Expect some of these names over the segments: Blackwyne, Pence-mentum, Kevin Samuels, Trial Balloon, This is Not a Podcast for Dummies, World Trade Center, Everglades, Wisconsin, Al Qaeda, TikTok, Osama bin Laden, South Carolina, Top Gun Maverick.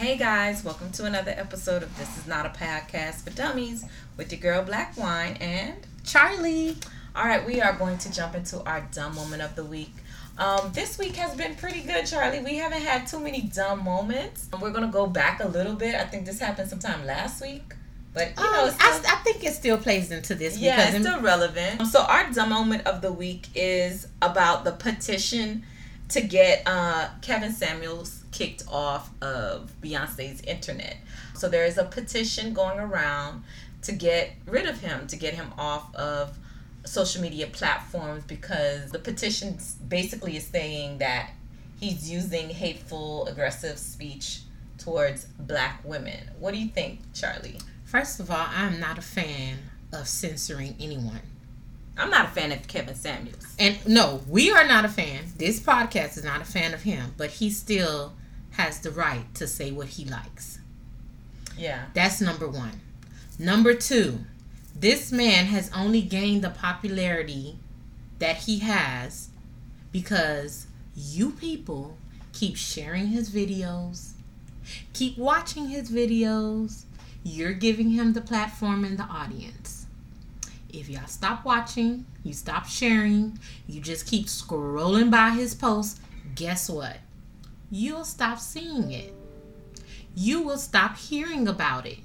Hey guys, welcome to another episode of This is Not a Podcast for Dummies with your girl Black Wine and Charlie. All right, we are going to jump into our dumb moment of the week. This week has been pretty good, Charlie. We haven't had too many dumb moments. We're going to go back a little bit. I think this happened sometime last week. But, you know, I think it still plays into this. Yeah, it's still relevant. So our dumb moment of the week is about the petition to get Kevin Samuels kicked off of Beyoncé's internet. So there is a petition going around to get rid of him, to get him off of social media platforms, because the petition basically is saying that he's using hateful, aggressive speech towards Black women. What do you think, Charlie? First of all, I'm not a fan of censoring anyone. I'm not a fan of Kevin Samuels. And no, we are not a fan. This podcast is not a fan of him, but he still has the right to say what he likes. Yeah. That's number one. Number two, this man has only gained the popularity that he has because you people keep sharing his videos, keep watching his videos. You're giving him the platform and the audience. If y'all stop watching, you stop sharing, you just keep scrolling by his posts, guess what? You'll stop seeing it. You will stop hearing about it.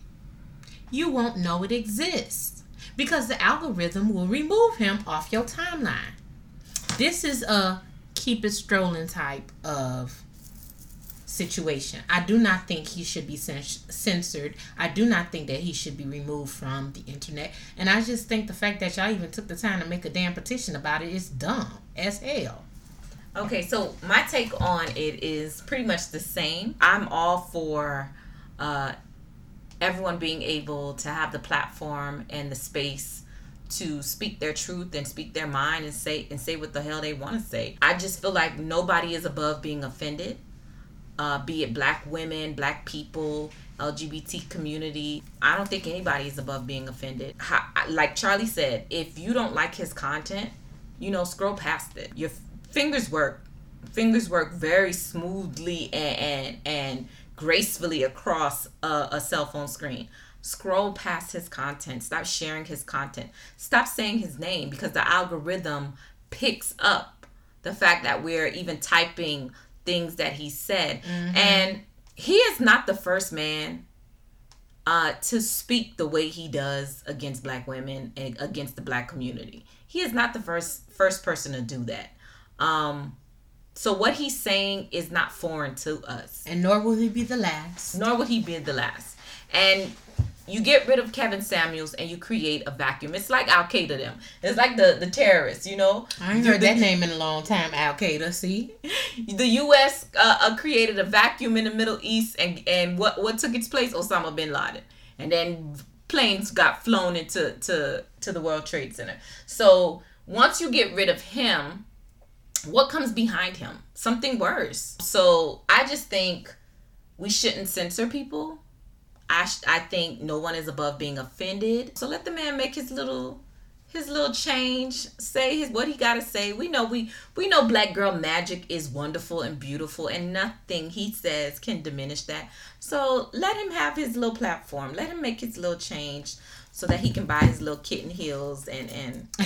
You won't know it exists because the algorithm will remove him off your timeline. This is a keep it strolling type of situation. I do not think he should be censored. I do not think that he should be removed from the internet. And I just think the fact that y'all even took the time to make a damn petition about it is dumb as hell. Okay, so my take on it is pretty much the same. I'm all for everyone being able to have the platform and the space to speak their truth and speak their mind and say what the hell they want to say. I just feel like nobody is above being offended. Be it Black women, Black people, LGBT community. I don't think anybody is above being offended. Like Charlie said, if you don't like his content, you know, scroll past it. Your fingers work very smoothly and gracefully across a cell phone screen. Scroll past his content. Stop sharing his content. Stop saying his name, because the algorithm picks up the fact that we're even typing things that he said. Mm-hmm. And he is not the first man to speak the way he does against Black women and against the Black community. He is not the first person to do that. So what he's saying is not foreign to us. And nor will he be the last. And you get rid of Kevin Samuels and you create a vacuum. It's like Al Qaeda them. It's like the terrorists, you know. I ain't heard that name in a long time, Al Qaeda, see? The U.S. created a vacuum in the Middle East, and what took its place? Osama bin Laden. And then planes got flown into the World Trade Center. So once you get rid of him, what comes behind him? Something worse. So I just think we shouldn't censor people. I think no one is above being offended. So let the man make his little change, say what he got to say. We know Black girl magic is wonderful and beautiful, and nothing he says can diminish that. So let him have his little platform. Let him make his little change so that he can buy his little kitten heels and do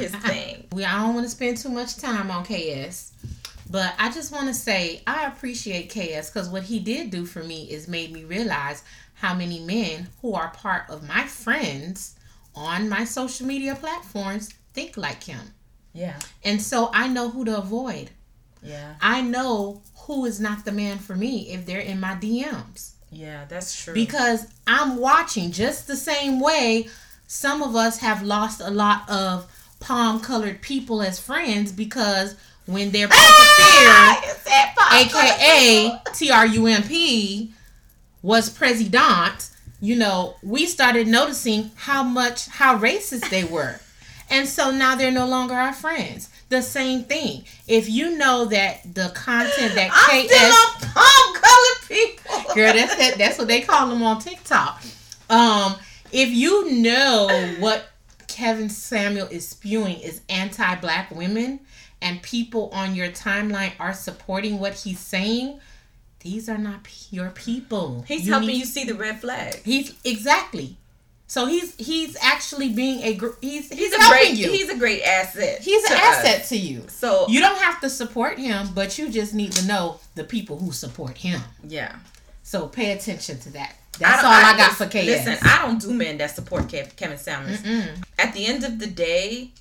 his thing. I don't want to spend too much time on KS. But I just want to say I appreciate KS, because what he did do for me is made me realize how many men who are part of my friends on my social media platforms think like him. Yeah. And so I know who to avoid. Yeah. I know who is not the man for me if they're in my DMs. Yeah, that's true. Because I'm watching just the same way some of us have lost a lot of palm-colored people as friends, because when they're aka TRUMP was president, you know, we started noticing how racist they were. And so now they're no longer our friends. The same thing. If you know that the content that I'm still on palm colored people. Girl, that's what they call them on TikTok. If you know what Kevin Samuel is spewing is anti-Black women, and people on your timeline are supporting what he's saying, these are not your people. He's helping you see the red flag. He's exactly. So he's actually being a he's helping you. He's a great asset. He's an asset to you. So you don't have to support him, but you just need to know the people who support him. Yeah. So pay attention to that. That's all I got for KS. Listen, I don't do men that support Kevin Samuels. Mm-mm. At the end of the day,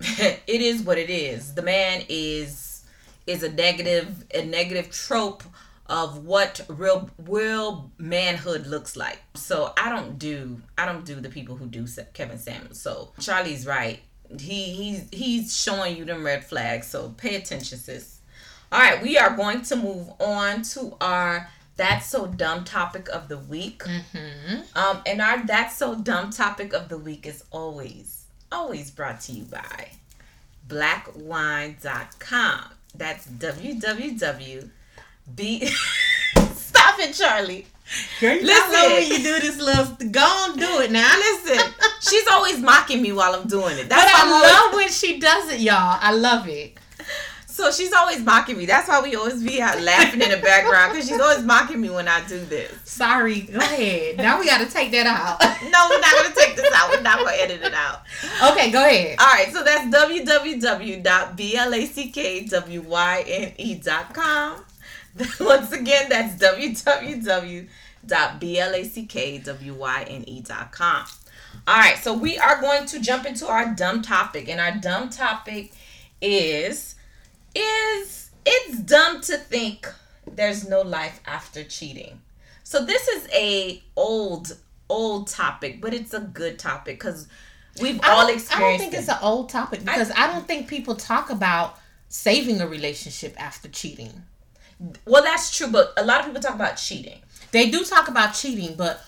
it is what it is. The man is a negative trope of what real manhood looks like. So I don't do the people who do Kevin Samuels. So Charlie's right. He's showing you them red flags. So pay attention, sis. All right, we are going to move on to our That's So Dumb topic of the week. Mm-hmm. And our That's So Dumb topic of the week is always brought to you by blackwyne.com. That's www. Stop it, Charlie. Girl, listen, when you do this little, go on, do it now. Listen, she's always mocking me while I'm doing it. That's but I love when she does it, y'all. I love it. So she's always mocking me. That's why we always be out laughing in the background, because she's always mocking me when I do this. Sorry. Go ahead. Now we got to take that out. No, we're not going to take this out. We're not going to edit it out. Okay, go ahead. All right, so that's www.blackwyne.com. Once again, that's www.blackwyne.com. All right, so we are going to jump into our dumb topic. And our dumb topic is it's dumb to think there's no life after cheating. So this is a old topic, but it's a good topic because we've all experienced it. I don't think it's an old topic because I don't think people talk about saving a relationship after cheating. Well, that's true, but a lot of people talk about cheating. They do talk about cheating, but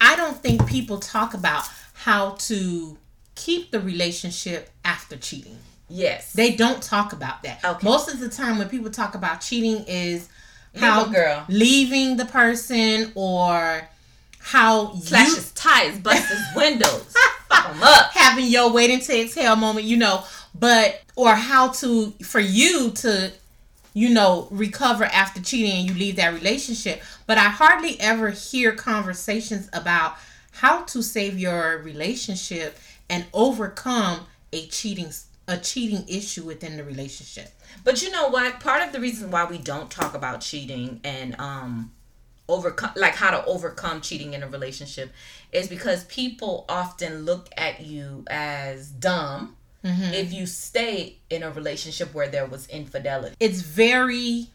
I don't think people talk about how to keep the relationship after cheating. Yes. They don't talk about that. Okay. Most of the time when people talk about cheating is how leaving the person or how slash his ties, bust his windows, fuck him up. Having your waiting to exhale moment, or how to, for you to, recover after cheating and you leave that relationship. But I hardly ever hear conversations about how to save your relationship and overcome a cheating issue within the relationship. But you know what? Part of the reason why we don't talk about cheating and how to overcome cheating in a relationship is because people often look at you as dumb mm-hmm. if you stay in a relationship where there was infidelity. It's very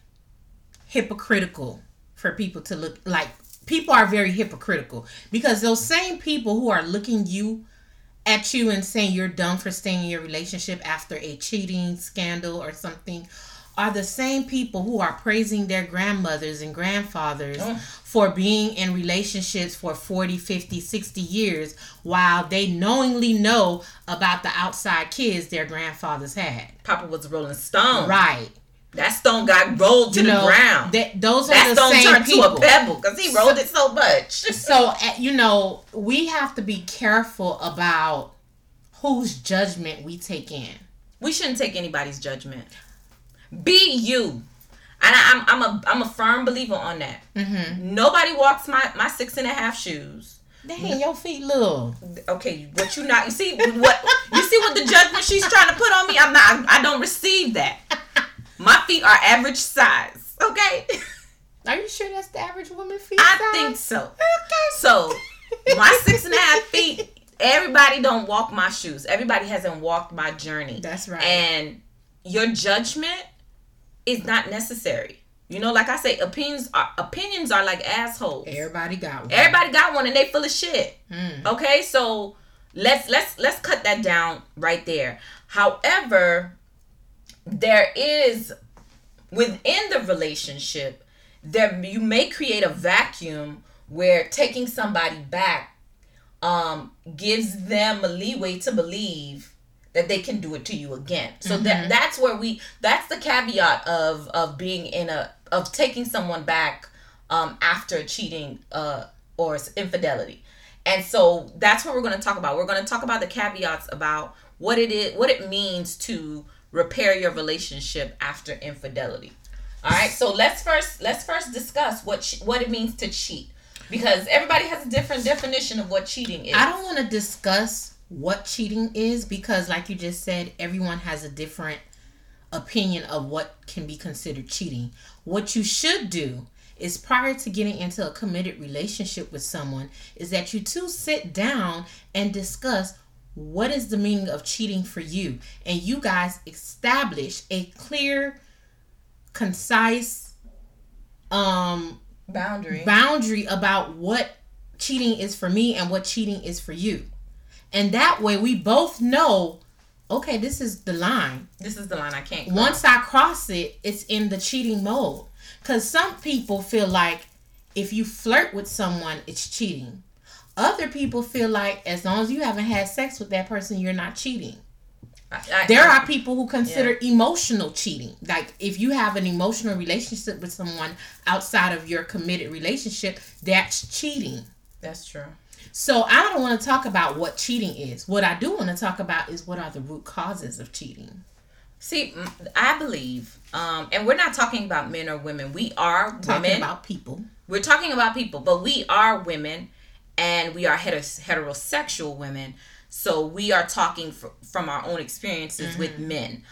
hypocritical for people to look like people are very hypocritical because those same people who are looking at you and saying you're dumb for staying in your relationship after a cheating scandal or something are the same people who are praising their grandmothers and grandfathers for being in relationships for 40, 50, 60 years while they knowingly know about the outside kids their grandfathers had. Papa was a Rolling Stone. Right. That stone got rolled to the ground. That stone turned to a pebble because he rolled it so much. So, we have to be careful about whose judgment we take in. We shouldn't take anybody's judgment. Be you. And I'm a firm believer on that. Mm-hmm. Nobody walks my 6.5 shoes. Dang, your feet little. Okay, what you not? You see what the judgment she's trying to put on me? I'm not. I don't receive that. My feet are average size, okay? Are you sure that's the average woman's feet size? I think so. Okay. So, my 6.5 feet, everybody don't walk my shoes. Everybody hasn't walked my journey. That's right. And your judgment is not necessary. Like I say, opinions are like assholes. Everybody got one. Everybody got one, and they full of shit. Mm. Okay? So, let's cut that down right there. However, there is within the relationship that you may create a vacuum where taking somebody back gives them a leeway to believe that they can do it to you again. So mm-hmm. that's the caveat of being of taking someone back after cheating or infidelity. And so that's what we're going to talk about. We're going to talk about the caveats about what it means to repair your relationship after infidelity. All right. So let's first discuss what it means to cheat, because everybody has a different definition of what cheating is. I don't want to discuss what cheating is because, like you just said, everyone has a different opinion of what can be considered cheating. What you should do is, prior to getting into a committed relationship with someone, is that you two sit down and discuss what is the meaning of cheating for you, and you guys establish a clear, concise boundary about what cheating is for me and what cheating is for you. And that way we both know, okay, this is the line. This is the line I can't cross. Once I cross it, it's in the cheating mode. Because some people feel like if you flirt with someone, it's cheating. Other people feel like as long as you haven't had sex with that person, you're not cheating. There are people who consider emotional cheating. Like if you have an emotional relationship with someone outside of your committed relationship, that's cheating. That's true. So I don't want to talk about what cheating is. What I do want to talk about is what are the root causes of cheating. See, I believe, and we're not talking about men or women. We are talking women. About people. We're talking about people, but we are women, and we are heterosexual women. So we are talking from our own experiences with men.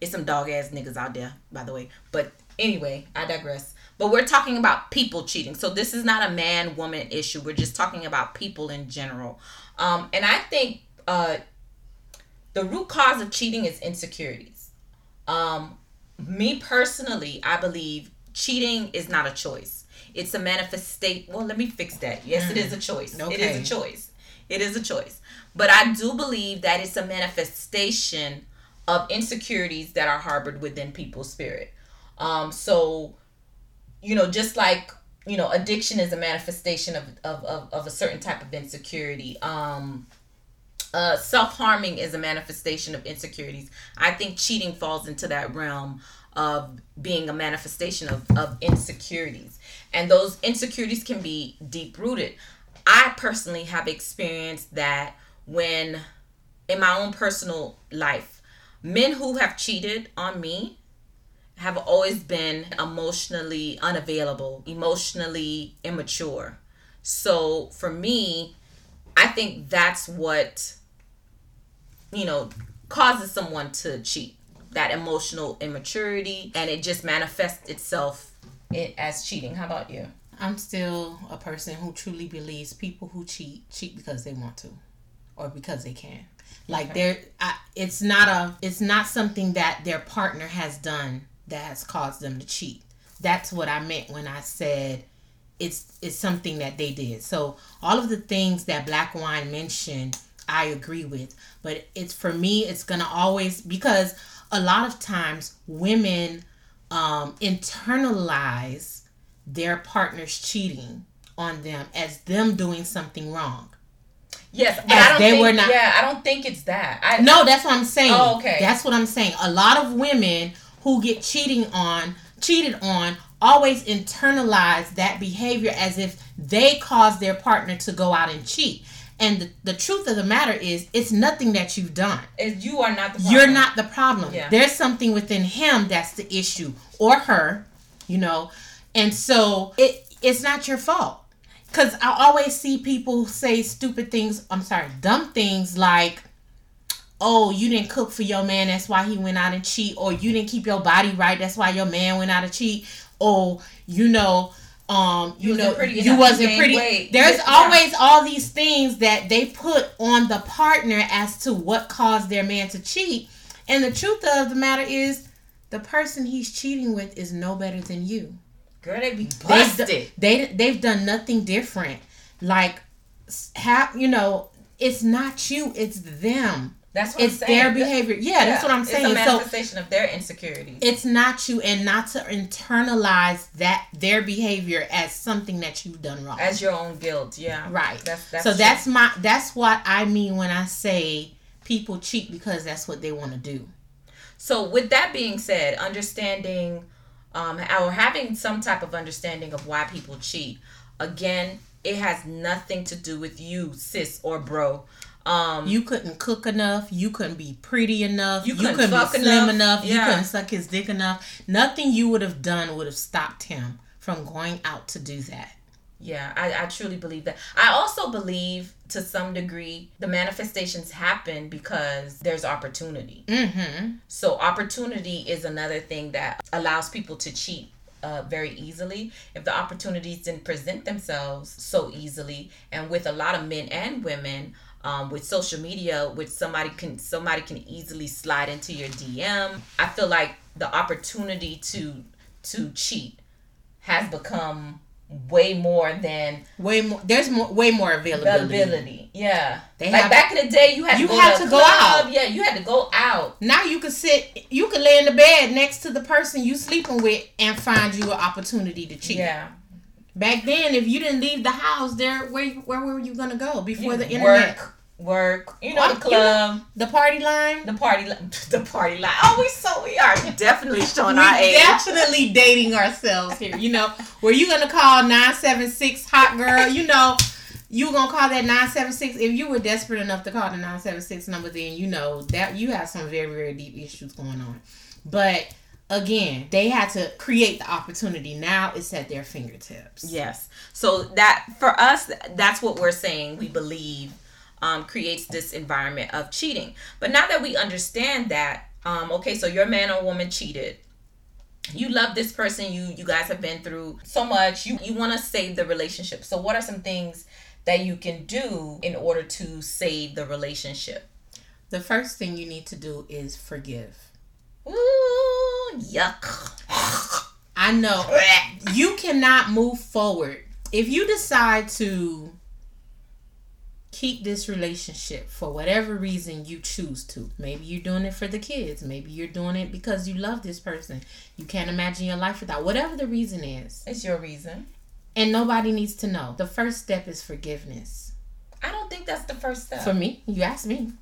It's some dog ass niggas out there, by the way. But anyway, I digress. But we're talking about people cheating. So this is not a man woman issue. We're just talking about people in general. And I think the root cause of cheating is insecurities. Me personally, I believe cheating is not a choice. It's a manifestation. Well, let me fix that. Yes, it is a choice. Okay. It is a choice. It is a choice. But I do believe that it's a manifestation of insecurities that are harbored within people's spirit. So, you know, just like, you know, addiction is a manifestation of a certain type of insecurity. Self-harming is a manifestation of insecurities. I think cheating falls into that realm of being a manifestation of insecurities. And those insecurities can be deep-rooted. I personally have experienced that when, in my own personal life, men who have cheated on me have always been emotionally unavailable, emotionally immature. So for me, I think that's what, you know, causes someone to cheat, that emotional immaturity, and it just manifests itself as cheating. How about you? I'm still a person who truly believes people who cheat because they want to or because they can. Like it's not something that their partner has done that has caused them to cheat. That's what I meant when I said it's something that they did. So all of the things that Black Wine mentioned, I agree with, but it's, for me, it's going to always, because a lot of times women internalize their partner's cheating on them as them doing something wrong. Yes, and I don't think it's that. That's what I'm saying. Oh, okay. That's what I'm saying. A lot of women who get cheated on always internalize that behavior as if they caused their partner to go out and cheat. And the truth of the matter is, it's nothing that you've done. You are not the problem. You're not the problem. Yeah. There's something within him that's the issue, or her, you know. And so it's not your fault. Because I always see people say dumb things like, oh, you didn't cook for your man, that's why he went out and cheat. Or you didn't keep your body right, that's why your man went out and cheat. Or, you know, you wasn't pretty. There's always all these things that they put on the partner as to what caused their man to cheat. And the truth of the matter is, the person he's cheating with is no better than you. Girl, they be busted. They've done nothing different. Like, you know, it's not you, it's them. That's what I'm saying. It's their behavior. Yeah, that's what I'm saying. It's a manifestation of their insecurities. It's not you, and not to internalize that their behavior as something that you've done wrong. As your own guilt, yeah. Right. That's so true. That's what I mean when I say people cheat because that's what they want to do. So with that being said, understanding... or having some type of understanding of why people cheat. Again, it has nothing to do with you, sis or bro. You couldn't cook enough. You couldn't be pretty enough. You couldn't be slim enough. Yeah. You couldn't suck his dick enough. Nothing you would have done would have stopped him from going out to do that. Yeah, I truly believe that. I also believe, to some degree, the manifestations happen because there's opportunity. Mm-hmm. So opportunity is another thing that allows people to cheat very easily. If the opportunities didn't present themselves so easily, and with a lot of men and women, with social media, with somebody can easily slide into your DM. I feel like the opportunity to cheat has become way more availability. Yeah, back in the day, you had to go out. Yeah, you had to go out. Now you can lay in the bed next to the person you sleeping with and find you an opportunity to cheat. Yeah. Back then, if you didn't leave the house, where were you gonna go before the internet? Work, the club, the party line. Oh, we are definitely showing our age. Definitely dating ourselves here. Were you gonna call 976 hot girl? You were gonna call that 976 if you were desperate enough to call the 976 number. Then that you have some very, very deep issues going on. But again, they had to create the opportunity. Now it's at their fingertips. Yes. So that for us, that's what we're saying. We believe. Creates this environment of cheating. But now that we understand that, okay, so your man or woman cheated. You love this person. You guys have been through so much. You want to save the relationship. So what are some things that you can do in order to save the relationship? The first thing you need to do is forgive. Ooh, yuck. I know. You cannot move forward. If you decide to keep this relationship for whatever reason you choose to. Maybe you're doing it for the kids. Maybe you're doing it because you love this person. You can't imagine your life without. Whatever the reason is. It's your reason. And nobody needs to know. The first step is forgiveness. I don't think that's the first step. For me, you asked me.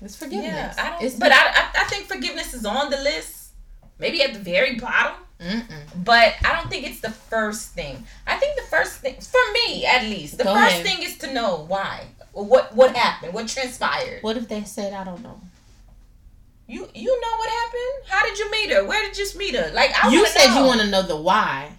It's forgiveness. Yeah, I think forgiveness is on the list. Maybe at the very bottom. Mm-mm. But I don't think it's the first thing. I think the first thing, for me at least, the first thing is to know why. What happened? What transpired? What if they said, I don't know? You know what happened? How did you meet her? Where did you meet her? You want to know the why.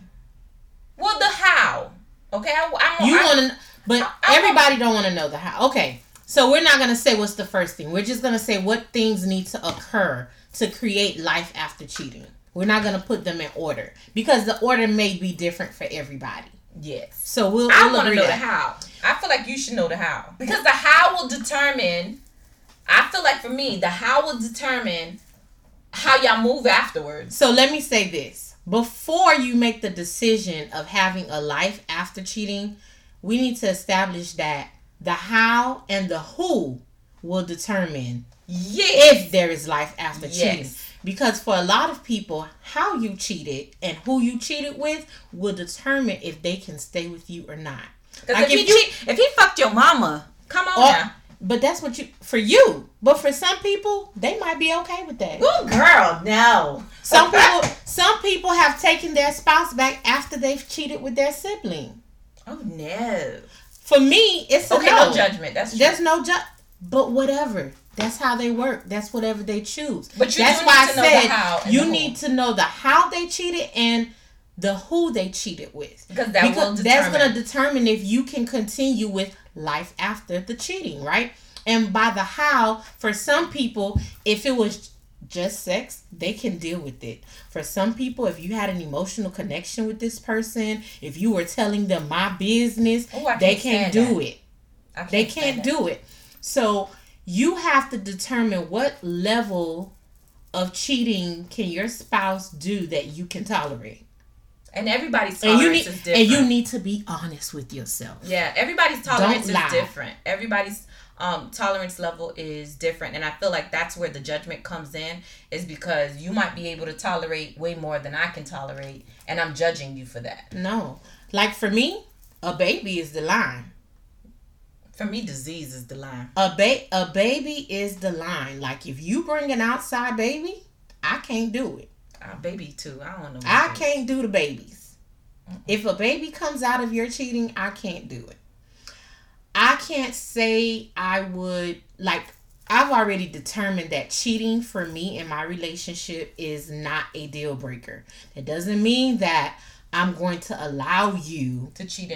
Well, the how. Okay? Everybody don't want to know the how. Okay. So we're not going to say what's the first thing. We're just going to say what things need to occur to create life after cheating. We're not going to put them in order because the order may be different for everybody. Yes. So I want to know the how. I feel like you should know the how. Because the how will determine, I feel like for me, the how will determine how y'all move afterwards. So let me say this. Before you make the decision of having a life after cheating, we need to establish that the how and the who will determine if there is life after cheating. Because for a lot of people, how you cheated and who you cheated with will determine if they can stay with you or not. Because if he fucked your mama, come on now. But that's what for you. But for some people, they might be okay with that. Ooh, girl, no. Some people have taken their spouse back after they've cheated with their sibling. Oh no. For me, it's no judgment. That's true. There's no judgment. But whatever. That's how they work. That's whatever they choose. But that's why I said you need to know the how they cheated and the who they cheated with. Because that's going to determine if you can continue with life after the cheating, right? And by the how, for some people, if it was just sex, they can deal with it. For some people, if you had an emotional connection with this person, if you were telling them my business, they can't do it. They can't do it. So you have to determine what level of cheating can your spouse do that you can tolerate. And everybody's tolerance is different. And you need to be honest with yourself. Yeah, everybody's tolerance is different. Everybody's tolerance level is different. And I feel like that's where the judgment comes in, is because you might be able to tolerate way more than I can tolerate. And I'm judging you for that. No. Like for me, a baby is the line. For me, disease is the line. A baby is the line. Like, if you bring an outside baby, I can't do it. A baby, too. I don't know. I can't do the babies. Mm-hmm. If a baby comes out of your cheating, I can't do it. I can't say I would, like, I've already determined that cheating for me in my relationship is not a deal breaker. It doesn't mean that I'm going to allow you to cheat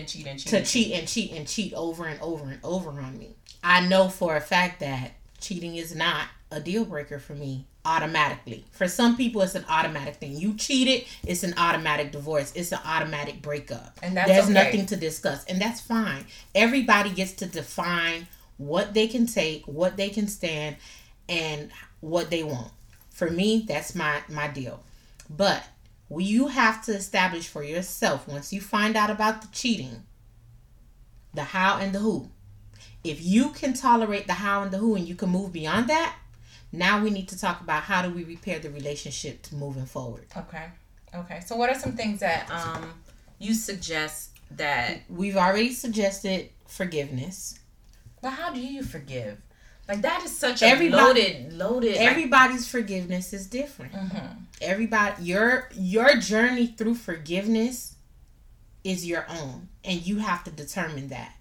over on me. I know for a fact that cheating is not a deal breaker for me automatically. For some people, it's an automatic thing. You cheated, it's an automatic divorce. It's an automatic breakup. And that's There's nothing to discuss. And that's fine. Everybody gets to define what they can take, what they can stand, and what they want. For me, that's my deal. But you have to establish for yourself, once you find out about the cheating, the how and the who. If you can tolerate the how and the who and you can move beyond that, now we need to talk about how do we repair the relationship to moving forward. Okay. So what are some things that you suggest that... We've already suggested forgiveness. But how do you forgive? Like, that is such a loaded... Everybody's forgiveness is different. Mm-hmm. Everybody, your journey through forgiveness is your own. And you have to determine that.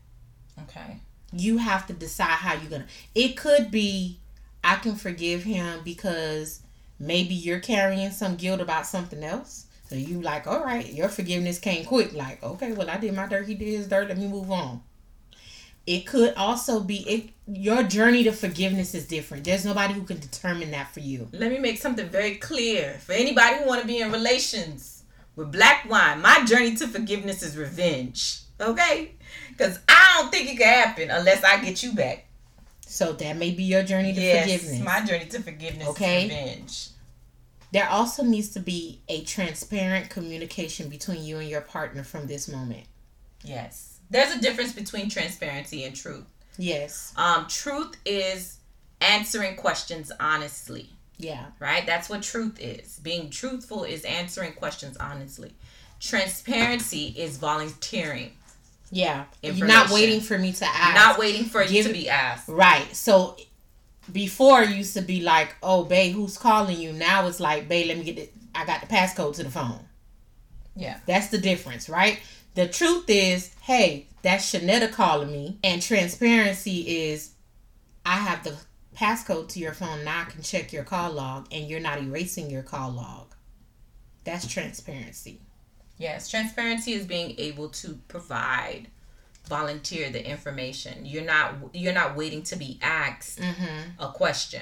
Okay. You have to decide how you're going to... It could be, I can forgive him because maybe you're carrying some guilt about something else. So you like, all right, your forgiveness came quick. Like, okay, well, I did my dirt, he did his dirt, let me move on. It could also be your journey to forgiveness is different. There's nobody who can determine that for you. Let me make something very clear. For anybody who want to be in relations with Black Wine, my journey to forgiveness is revenge. Okay? Because I don't think it could happen unless I get you back. So that may be your journey to forgiveness. Yes, my journey to forgiveness is revenge. There also needs to be a transparent communication between you and your partner from this moment. Yes. There's a difference between transparency and truth. Yes. Truth is answering questions honestly. Yeah. Right? That's what truth is. Being truthful is answering questions honestly. Transparency is volunteering. Yeah. You're not waiting for me to ask. Not waiting for you to be asked. Right. So before it used to be like, oh, babe, who's calling you? Now it's like, babe, let me get it. I got the passcode to the phone. Yeah. That's the difference, right? The truth is, hey, that's Shanetta calling me. And transparency is, I have the passcode to your phone. Now I can check your call log and you're not erasing your call log. That's transparency. Yes, transparency is being able to volunteer the information. You're not waiting to be asked a question.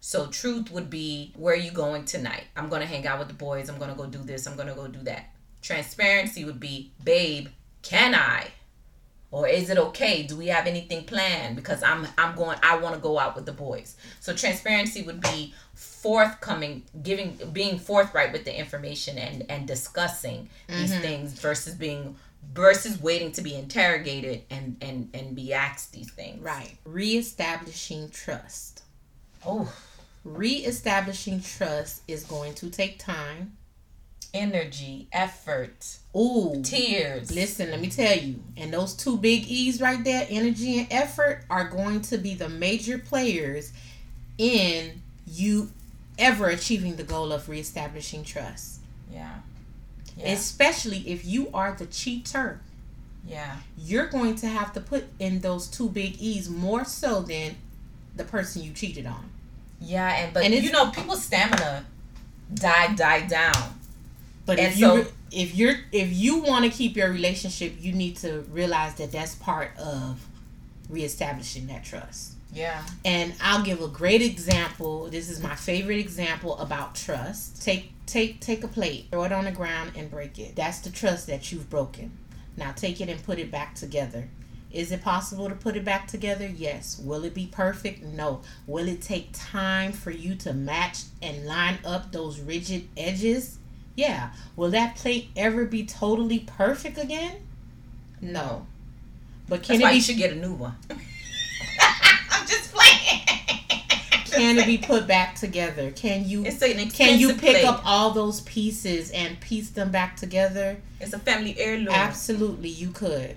So truth would be, where are you going tonight? I'm going to hang out with the boys. I'm going to go do this. I'm going to go do that. Transparency would be, babe, can I? Or is it okay? Do we have anything planned? Because I want to go out with the boys. So transparency would be forthcoming, being forthright with the information and discussing these things versus waiting to be interrogated and be asked these things. Right. Reestablishing trust. Oh. Reestablishing trust is going to take time. Energy, effort, tears. Listen, let me tell you. And those two big E's right there, energy and effort, are going to be the major players in you ever achieving the goal of reestablishing trust. Yeah. Especially if you are the cheater. Yeah. You're going to have to put in those two big E's more so than the person you cheated on. Yeah, but you know, people's stamina die down. But if you want to keep your relationship, you need to realize that that's part of reestablishing that trust. Yeah. And I'll give a great example. This is my favorite example about trust. Take a plate, throw it on the ground, and break it. That's the trust that you've broken. Now take it and put it back together. Is it possible to put it back together? Yes. Will it be perfect? No. Will it take time for you to match and line up those rigid edges? Yeah. Will that plate ever be totally perfect again? No. But that's why you should get a new one. I'm just playing. Can it be put back together? Can you pick up all those pieces and piece them back together? It's a family heirloom. Absolutely, you could.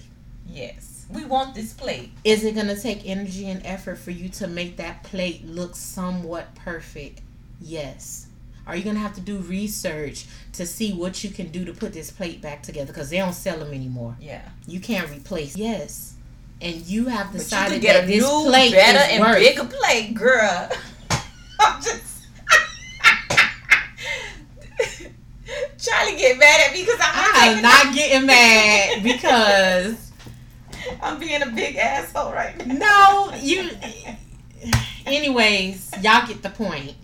Yes. We want this plate. Is it going to take energy and effort for you to make that plate look somewhat perfect? Yes. Are you going to have to do research to see what you can do to put this plate back together? Because they don't sell them anymore. Yeah. You can't replace. Yes. and you have decided you that this new, plate better is and worth. Bigger plate, girl. I'm just trying to get mad at me because I'm not getting mad because I'm being a big asshole right now. No, you. Anyways, y'all get the point.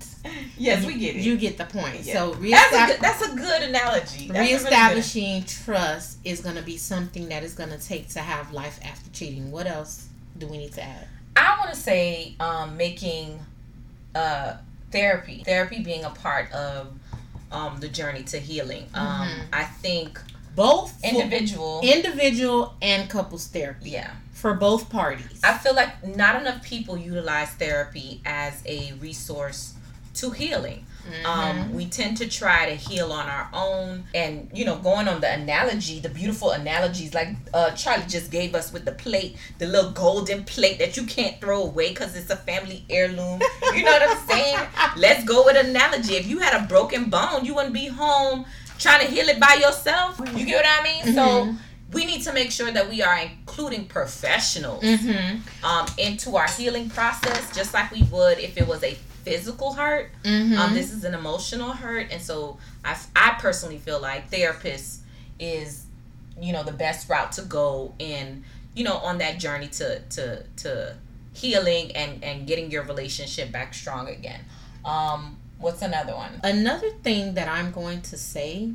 Yes, we get it. You get the point. Yeah. So that's a good analogy. That's reestablishing really good. Trust is going to be something that is going to take to have life after cheating. What else do we need to add? I want to say making therapy being a part of the journey to healing. I think both individual and couples therapy. Yeah. For both parties. I feel like not enough people utilize therapy as a resource to healing. Mm-hmm. We tend to try to heal on our own, and going on the beautiful analogies like Charlie just gave us with the plate, the little golden plate that you can't throw away because it's a family heirloom. You know what I'm saying? Let's go with analogy. If you had a broken bone, you wouldn't be home trying to heal it by yourself. You get what I mean? Mm-hmm. So we need to make sure that we are including professionals into our healing process, just like we would if it was a physical hurt. This is an emotional hurt, and so I personally feel like therapist is the best route to go in on that journey to healing and getting your relationship back strong again. What's another thing that I'm going to say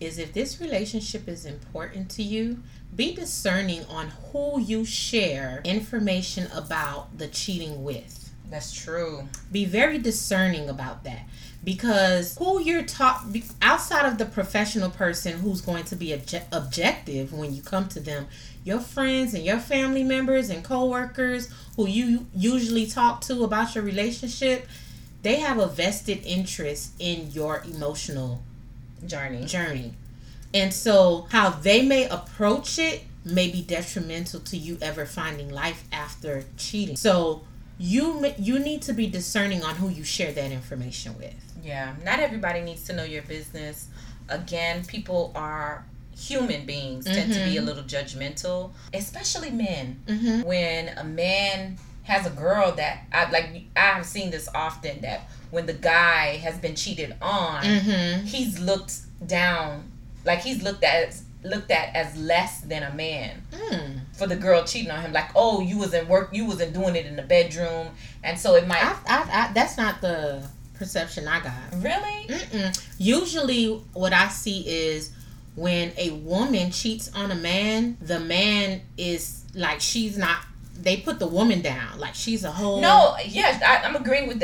is, if this relationship is important to you, be discerning on who you share information about the cheating with. That's true. Be very discerning about that, because who you're talking outside of the professional person who's going to be objective when you come to them, your friends and your family members and coworkers who you usually talk to about your relationship, they have a vested interest in your emotional journey. And so how they may approach it may be detrimental to you ever finding life after cheating. So You need to be discerning on who you share that information with. Yeah, not everybody needs to know your business. Again, people are human beings, tend to be a little judgmental, especially men. Mm-hmm. When a man has a girl that I've seen this often, that when the guy has been cheated on, he's looked down, like he's looked at as less than a man for the girl cheating on him. Like, oh, you was in work, you wasn't doing it in the bedroom, and so it might. That's not the perception I got. Really? Mm-mm. Usually, what I see is when a woman cheats on a man, the man is like, she's not. They put the woman down, like she's a hoe. No, yes, I'm agreeing with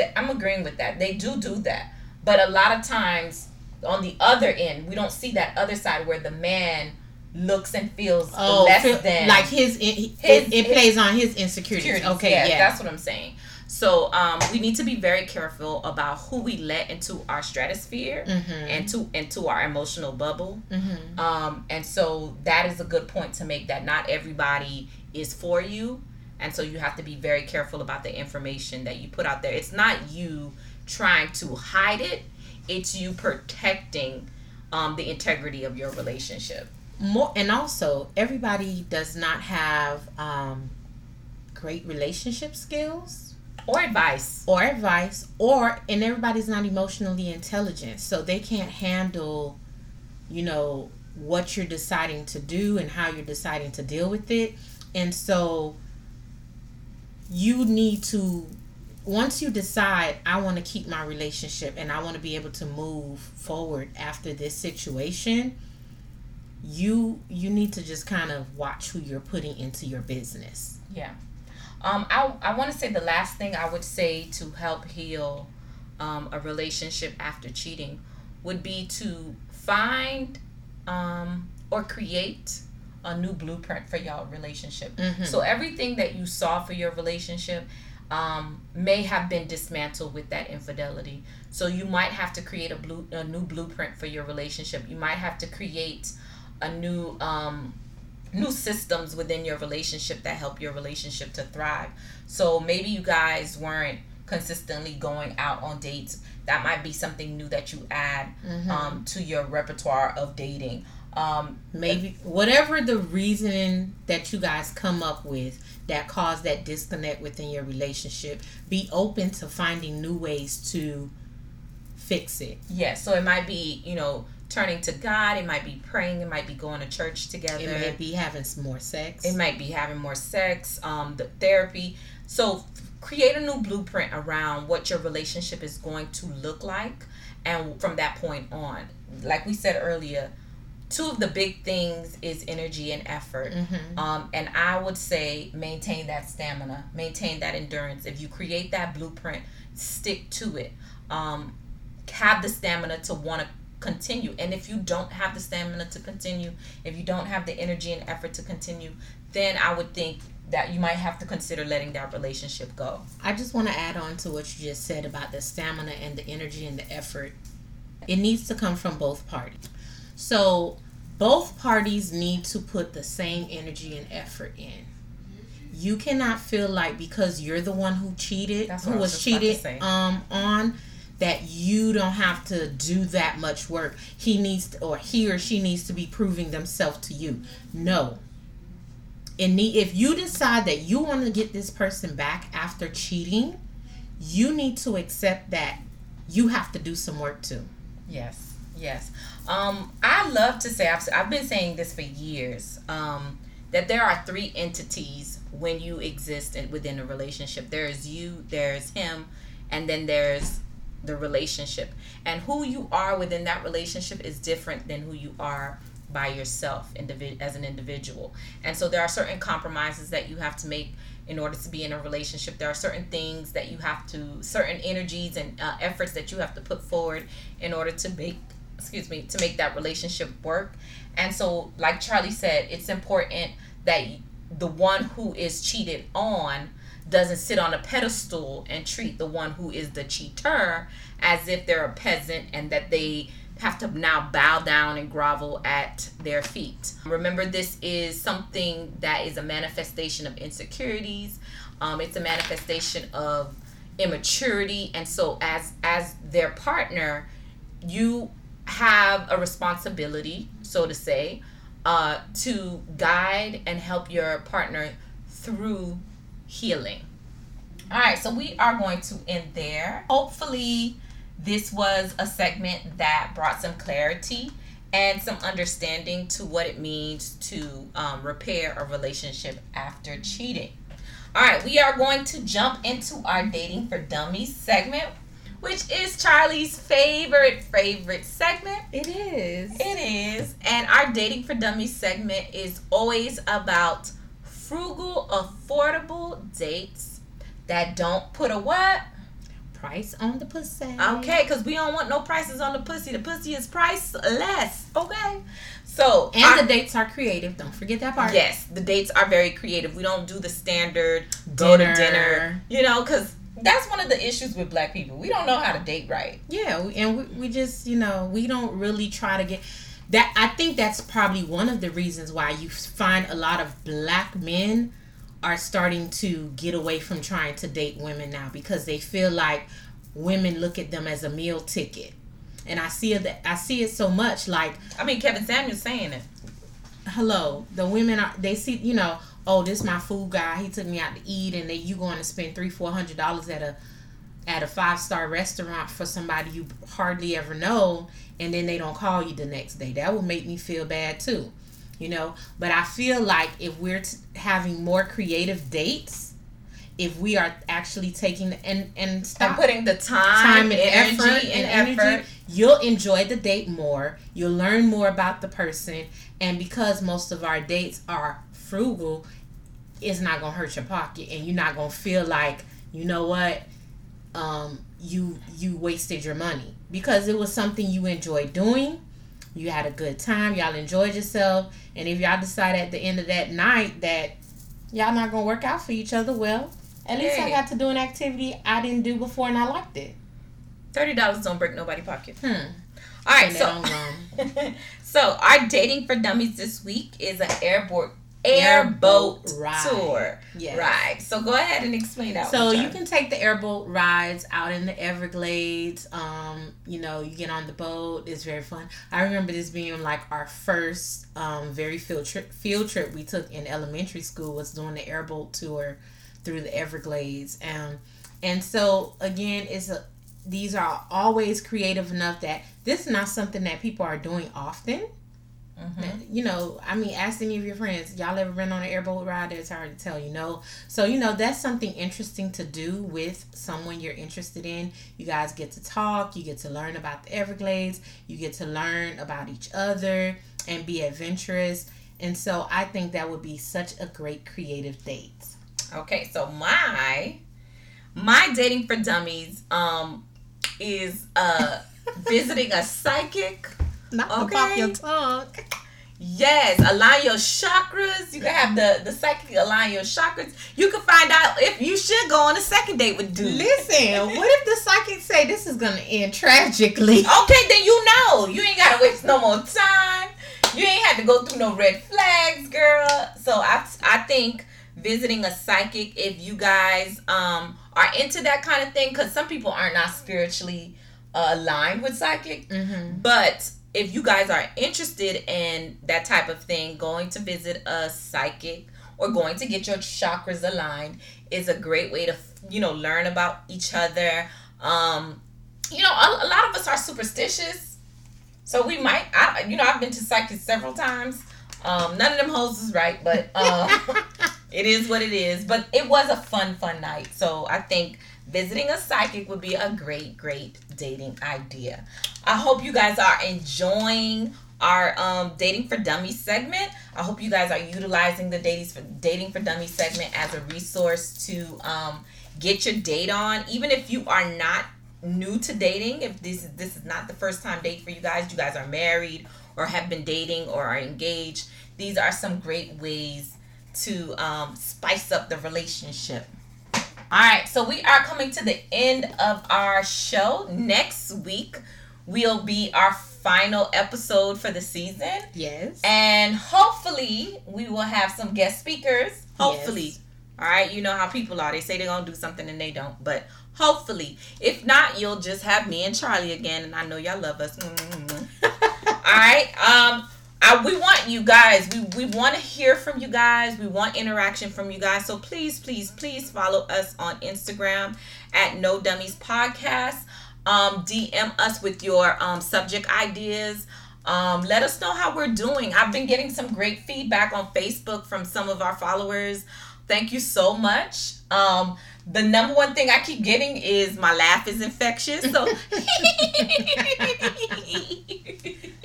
that. They do that, but a lot of times, on the other end, we don't see that other side where the man looks and feels less than, like his plays on his insecurities. Okay, yeah, that's what I'm saying. So we need to be very careful about who we let into our stratosphere and into our emotional bubble. And so that is a good point to make, that not everybody is for you, and so you have to be very careful about the information that you put out there. It's not you trying to hide it. It's you protecting the integrity of your relationship. And also, everybody does not have great relationship skills. Or advice. And everybody's not emotionally intelligent. So they can't handle, what you're deciding to do and how you're deciding to deal with it. And so you need to, once you decide, I want to keep my relationship and I want to be able to move forward after this situation, you need to just kind of watch who you're putting into your business. Yeah. I want to say the last thing I would say to help heal a relationship after cheating would be to find or create a new blueprint for your relationship. So everything that you saw for your relationship may have been dismantled with that infidelity. So you might have to create a new blueprint for your relationship. You might have to create a new systems within your relationship that help your relationship to thrive. So maybe you guys weren't consistently going out on dates. That might be something new that you add to your repertoire of dating. Maybe whatever the reason that you guys come up with that caused that disconnect within your relationship, be open to finding new ways to fix it. Yes. So it might be, you know, turning to God. It might be praying. It might be going to church together. It might be having more sex. It might be having more sex, the therapy. So create a new blueprint around what your relationship is going to look like. And from that point on, like we said earlier, two of the big things is energy and effort. Mm-hmm. And I would say maintain that stamina, maintain that endurance. If you create that blueprint, stick to it. Have the stamina to want to continue. And if you don't have the stamina to continue, if you don't have the energy and effort to continue, then I would think that you might have to consider letting that relationship go. I just want to add on to what you just said about the stamina and the energy and the effort. It needs to come from both parties. So both parties need to put the same energy and effort in. You cannot feel like because you're the one who cheated, who was cheated on, that you don't have to do that much work. He or she needs to be proving themselves to you. No. If you decide that you want to get this person back after cheating, you need to accept that you have to do some work too. Yes, yes. I love to say, I've been saying this for years, that there are three entities when you exist within a relationship. There's you, there's him, and then there's the relationship. And who you are within that relationship is different than who you are by yourself as an individual. And so there are certain compromises that you have to make in order to be in a relationship. There are certain things that you have to, certain energies and efforts that you have to put forward in order to make that relationship work. And so, like Charlie said, it's important that the one who is cheated on doesn't sit on a pedestal and treat the one who is the cheater as if they're a peasant and that they have to now bow down and grovel at their feet. Remember, this is something that is a manifestation of insecurities. It's a manifestation of immaturity. And so as their partner, you have a responsibility, so to say, to guide and help your partner through healing. All right, so we are going to end there. Hopefully, this was a segment that brought some clarity and some understanding to what it means to repair a relationship after cheating. All right, we are going to jump into our Dating for Dummies segment, which is Charlie's favorite segment. It is. And our Dating for Dummies segment is always about frugal, affordable dates that don't put a what? Price on the pussy. Okay, because we don't want no prices on the pussy. The pussy is priceless. Okay? So, the dates are creative. Don't forget that part. Yes, the dates are very creative. We don't do the standard go to dinner. You know, because that's one of the issues with Black people. We don't know how to date right. Yeah, and we just, you know, we don't really try to get that. I think that's probably one of the reasons why you find a lot of Black men are starting to get away from trying to date women now, because they feel like women look at them as a meal ticket. And I see it so much. Like, I mean, Kevin Samuels saying it. Hello, the women are, they see, you know, oh, this my food guy, he took me out to eat, and then you going to spend $300-$400 at a 5-star restaurant for somebody you hardly ever know, and then they don't call you the next day. That would make me feel bad too. You know, but I feel like if we're having more creative dates, if we are actually taking and stop putting the time and energy, you'll enjoy the date more. You'll learn more about the person. And because most of our dates are frugal, it's not going to hurt your pocket. And you're not going to feel like, you know what, you wasted your money, because it was something you enjoyed doing. You had a good time. Y'all enjoyed yourself. And if y'all decide at the end of that night that y'all not going to work out for each other, well, at least I got to do an activity I didn't do before and I liked it. $30 don't break nobody's pocket. All right. So our Dating for Dummies this week is an airport airboat ride. Tour yes. ride. So go ahead and explain that. So you can take the airboat rides out in the Everglades. You know, you get on the boat. It's very fun. I remember this being like our first very field trip we took in elementary school, was doing the airboat tour through the Everglades. And so again, these are always creative enough that this is not something that people are doing often. Mm-hmm. You know, I mean, ask any of your friends, y'all ever been on an airboat ride? It's hard to tell, you know. So, you know, that's something interesting to do with someone you're interested in. You guys get to talk. You get to learn about the Everglades. You get to learn about each other and be adventurous. And so I think that would be such a great creative date. Okay, so my dating for dummies is visiting a psychic. Not to pop your tongue. Yes, align your chakras. You can have the psychic align your chakras. You can find out if you should go on a second date with dude. Listen, what if the psychic say this is gonna end tragically? Okay, then you know you ain't gotta waste no more time. You ain't had to go through no red flags, girl. So I think visiting a psychic, if you guys are into that kind of thing, because some people are not spiritually aligned with psychic, mm-hmm. but if you guys are interested in that type of thing, going to visit a psychic or going to get your chakras aligned is a great way to, you know, learn about each other. You know, a lot of us are superstitious. So we might, I've been to psychics several times. None of them hoes is right, but it is what it is. But it was a fun night. So I think visiting a psychic would be a great dating idea. I hope you guys are enjoying our Dating for Dummies segment. I hope you guys are utilizing the Dating for Dummies segment as a resource to get your date on. Even if you are not new to dating, if this is not the first time date for you guys are married or have been dating or are engaged, these are some great ways to spice up the relationship. All right, so we are coming to the end of our show. Next week will be our final episode for the season. Yes. And hopefully we will have some guest speakers. Hopefully. Yes. All right, you know how people are. They say they're going to do something and they don't. But hopefully. If not, you'll just have me and Charlie again. And I know y'all love us. All right. We want you guys. We want to hear from you guys. We want interaction from you guys. So please follow us on Instagram at No Dummies Podcast. DM us with your subject ideas. Let us know how we're doing. I've been getting some great feedback on Facebook from some of our followers. Thank you so much. The number one thing I keep getting is my laugh is infectious. So,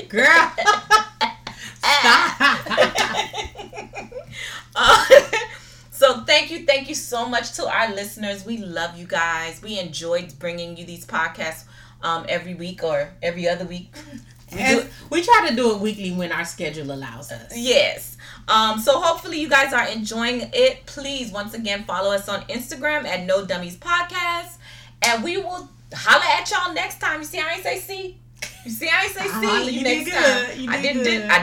girl. So thank you so much to our listeners. We love you guys. We enjoyed bringing you these podcasts every week or every other week. We try to do it weekly when our schedule allows us. Yes. So hopefully you guys are enjoying it. Please, once again, follow us on Instagram at No Dummies Podcast. And we will holler at y'all next time. You see, I ain't say see. You see, I ain't say see you next time. I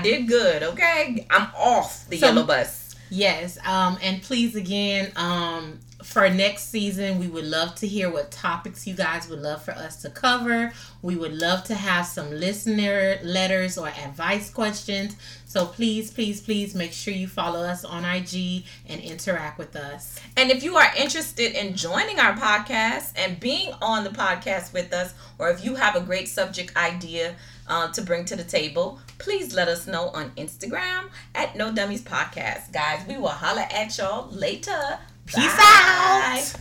did good, okay? I'm off the yellow bus. Yes, and please again, for next season, we would love to hear what topics you guys would love for us to cover. We would love to have some listener letters or advice questions. So please make sure you follow us on IG and interact with us. And if you are interested in joining our podcast and being on the podcast with us, or if you have a great subject idea to bring to the table, please let us know on Instagram at No Dummies Podcast. Guys, we will holler at y'all later. Peace out.